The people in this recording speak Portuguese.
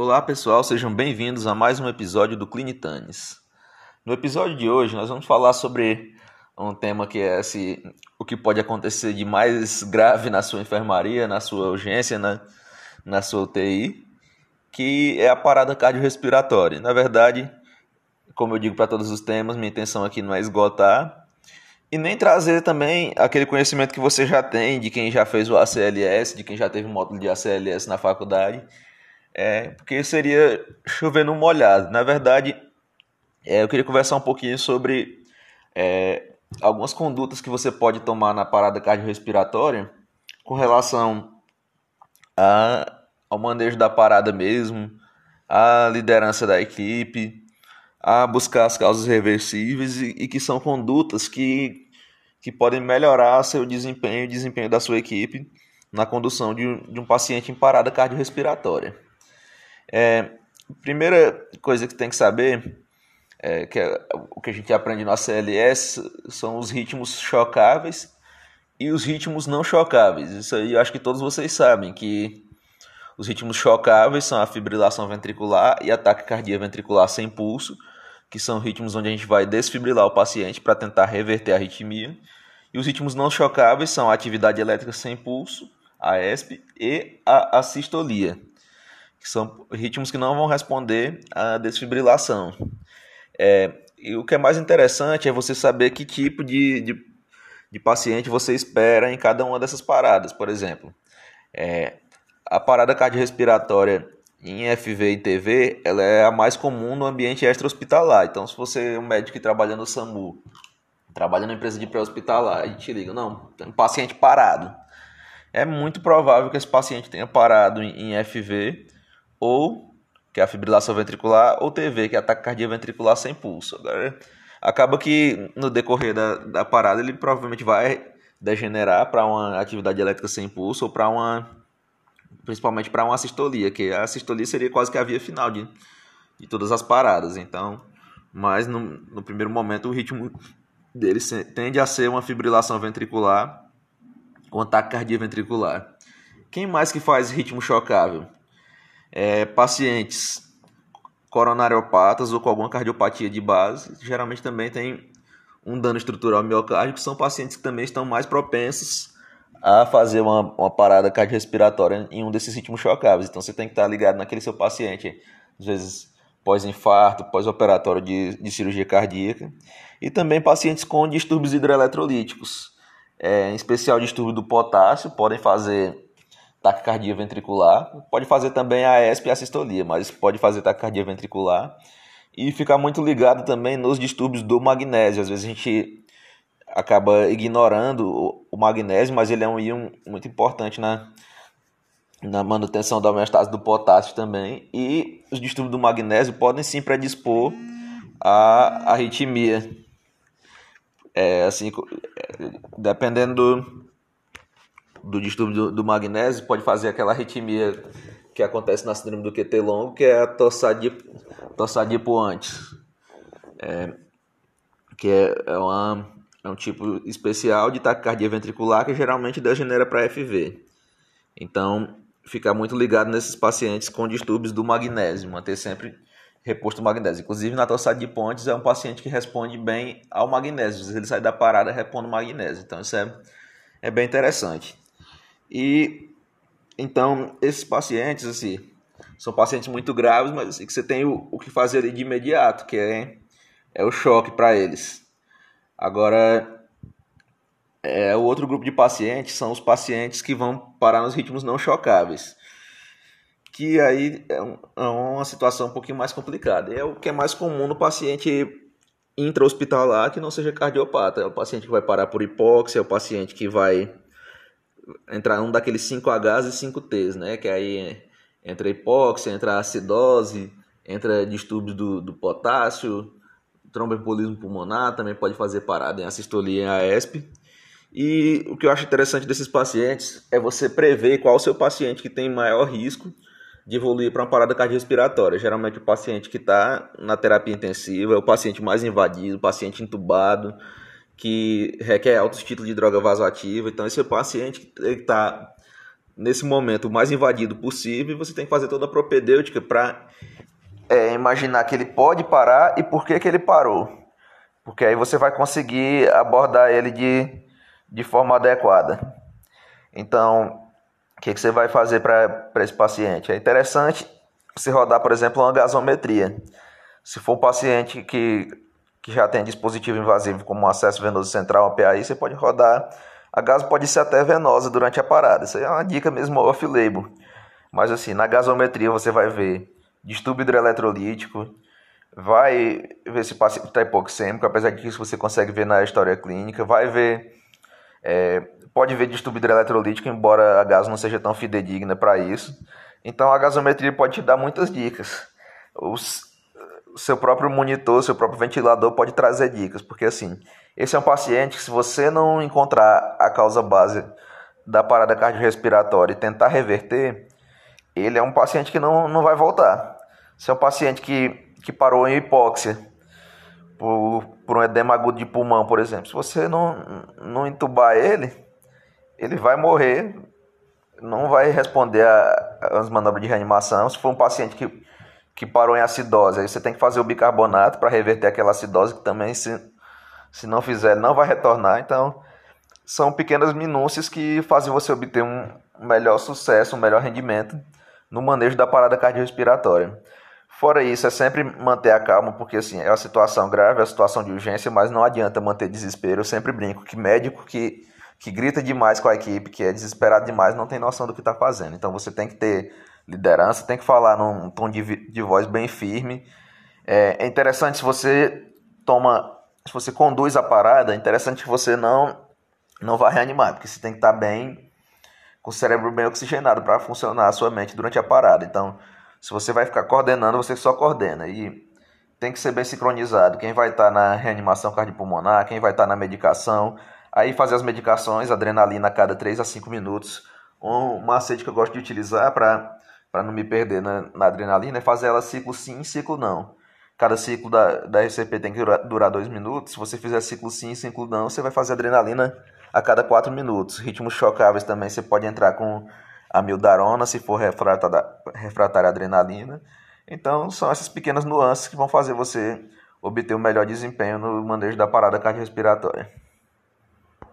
Olá pessoal, sejam bem-vindos a mais um episódio do Clinitanes. No episódio de hoje nós vamos falar sobre um tema que é o que pode acontecer de mais grave na sua enfermaria, na sua urgência, na sua UTI, que é a parada cardiorrespiratória. Na verdade, como eu digo para todos os temas, minha intenção aqui não é esgotar e nem trazer também aquele conhecimento que você já tem, de quem já fez o ACLS, de quem já teve um módulo de ACLS na faculdade, porque seria chover no molhado. Na verdade, eu queria conversar um pouquinho sobre algumas condutas que você pode tomar na parada cardiorrespiratória com relação ao manejo da parada mesmo, à liderança da equipe, a buscar as causas reversíveis e que são condutas que podem melhorar seu desempenho e o desempenho da sua equipe na condução de um paciente em parada cardiorrespiratória. Primeira coisa que tem que saber, que é o que a gente aprende no ACLS, são os ritmos chocáveis e os ritmos não chocáveis. Isso aí eu acho que todos vocês sabem, que os ritmos chocáveis são a fibrilação ventricular e a taquicardia ventricular sem pulso, que são ritmos onde a gente vai desfibrilar o paciente para tentar reverter a arritmia. E os ritmos não chocáveis são a atividade elétrica sem pulso, a ESP, e a assistolia, que são ritmos que não vão responder à desfibrilação. E o que é mais interessante é você saber que tipo de paciente você espera em cada uma dessas paradas. Por exemplo, a parada cardiorrespiratória em FV e TV, ela é a mais comum no ambiente extra-hospitalar. Então, se você é um médico que trabalha no SAMU, trabalha na empresa de pré-hospitalar, e te liga, não, tem um paciente parado, é muito provável que esse paciente tenha parado em FV, ou que é a fibrilação ventricular, ou TV, que é a taquicardia ventricular sem pulso. Agora, acaba que no decorrer da parada ele provavelmente vai degenerar para uma atividade elétrica sem pulso ou principalmente para uma assistolia, que a assistolia seria quase que a via final de todas as paradas. Então, mas no primeiro momento o ritmo dele tende a ser uma fibrilação ventricular ou uma taquicardia ventricular. Quem mais que faz ritmo chocável? Pacientes coronariopatas ou com alguma cardiopatia de base, geralmente também tem um dano estrutural miocárdico, são pacientes que também estão mais propensos a fazer uma parada cardiorrespiratória em um desses ritmos chocáveis. Então você tem que estar ligado naquele seu paciente, às vezes pós-infarto, pós-operatório de cirurgia cardíaca, e também pacientes com distúrbios hidroeletrolíticos, em especial distúrbio do potássio, podem fazer taquicardia ventricular, pode fazer também a ESP e a assistolia, mas pode fazer taquicardia ventricular, e ficar muito ligado também nos distúrbios do magnésio. Às vezes a gente acaba ignorando o magnésio, mas ele é um íon muito importante na manutenção da homeostase do potássio também, e os distúrbios do magnésio podem sim predispor à arritmia. Dependendo do distúrbio do magnésio, pode fazer aquela arritmia que acontece na síndrome do QT longo, que é a tossadia poantes, que é um tipo especial de taquicardia ventricular que geralmente degenera para FV. Então, ficar muito ligado nesses pacientes com distúrbios do magnésio, manter sempre reposto magnésio. Inclusive, na tossada de Pontes, é um paciente que responde bem ao magnésio. Ele sai da parada repondo magnésio. Então, isso é bem interessante. E, então, esses pacientes, são pacientes muito graves, mas que você tem o que fazer ali de imediato, que é o choque para eles. Agora, o outro grupo de pacientes são os pacientes que vão parar nos ritmos não chocáveis, que aí é uma situação um pouquinho mais complicada. É o que é mais comum no paciente intra-hospitalar que não seja cardiopata. É o paciente que vai parar por hipóxia, é o paciente que vai entrar num daqueles 5Hs e 5Ts, né? Que aí entra hipóxia, entra acidose, entra distúrbio do potássio, tromboembolismo pulmonar, também pode fazer parada em assistolia em AESP. E o que eu acho interessante desses pacientes é você prever qual o seu paciente que tem maior risco de evoluir para uma parada cardiorrespiratória. Geralmente o paciente que está na terapia intensiva é o paciente mais invadido, o paciente entubado, que requer altos títulos de droga vasoativa. Então esse é o paciente que está nesse momento o mais invadido possível, e você tem que fazer toda a propedêutica para imaginar que ele pode parar e por que que ele parou. Porque aí você vai conseguir abordar ele de forma adequada. Então, o que que você vai fazer para esse paciente? É interessante você rodar, por exemplo, uma gasometria. Se for um paciente que já tem dispositivo invasivo como um acesso venoso central, uma PAI, você pode rodar. A gaso pode ser até venosa durante a parada. Isso é uma dica mesmo off-label. Mas assim, na gasometria você vai ver distúrbio hidroeletrolítico, vai ver se o paciente está hipoxêmico, apesar disso você consegue ver na história clínica, vai ver, pode ver distúrbio hidroeletrolítico, embora a gaso não seja tão fidedigna para isso. Então a gasometria pode te dar muitas dicas. O seu próprio monitor, seu próprio ventilador pode trazer dicas, porque assim, esse é um paciente que, se você não encontrar a causa base da parada cardiorrespiratória e tentar reverter, ele é um paciente que não vai voltar. Se é um paciente que parou em hipóxia por um edema agudo de pulmão, por exemplo, se você não entubar ele, ele vai morrer, não vai responder às manobras de reanimação. Se for um paciente que parou em acidose, aí você tem que fazer o bicarbonato para reverter aquela acidose, que também se não fizer ele não vai retornar. Então são pequenas minúcias que fazem você obter um melhor sucesso, um melhor rendimento no manejo da parada cardiorrespiratória. Fora isso, é sempre manter a calma, porque assim, é uma situação grave, é uma situação de urgência, mas não adianta manter desespero. Eu sempre brinco que médico que grita demais com a equipe, que é desesperado demais, não tem noção do que está fazendo. Então você tem que ter liderança, tem que falar num tom de voz bem firme. É interessante, se você conduz a parada, é interessante que você não vá reanimar, porque você tem que estar bem, com o cérebro bem oxigenado para funcionar a sua mente durante a parada. Então, se você vai ficar coordenando, você só coordena. E tem que ser bem sincronizado. Quem vai estar na reanimação cardiopulmonar, quem vai estar na medicação. Aí fazer as medicações, adrenalina a cada 3 a 5 minutos. Um macete que eu gosto de utilizar para não me perder na adrenalina é fazer ela ciclo sim, ciclo não. Cada ciclo da RCP tem que durar 2 minutos. Se você fizer ciclo sim, ciclo não, você vai fazer adrenalina a cada 4 minutos. Ritmos chocáveis também, você pode entrar com amiodarona, se for refratária à adrenalina. Então, são essas pequenas nuances que vão fazer você obter o melhor desempenho no manejo da parada cardiorrespiratória.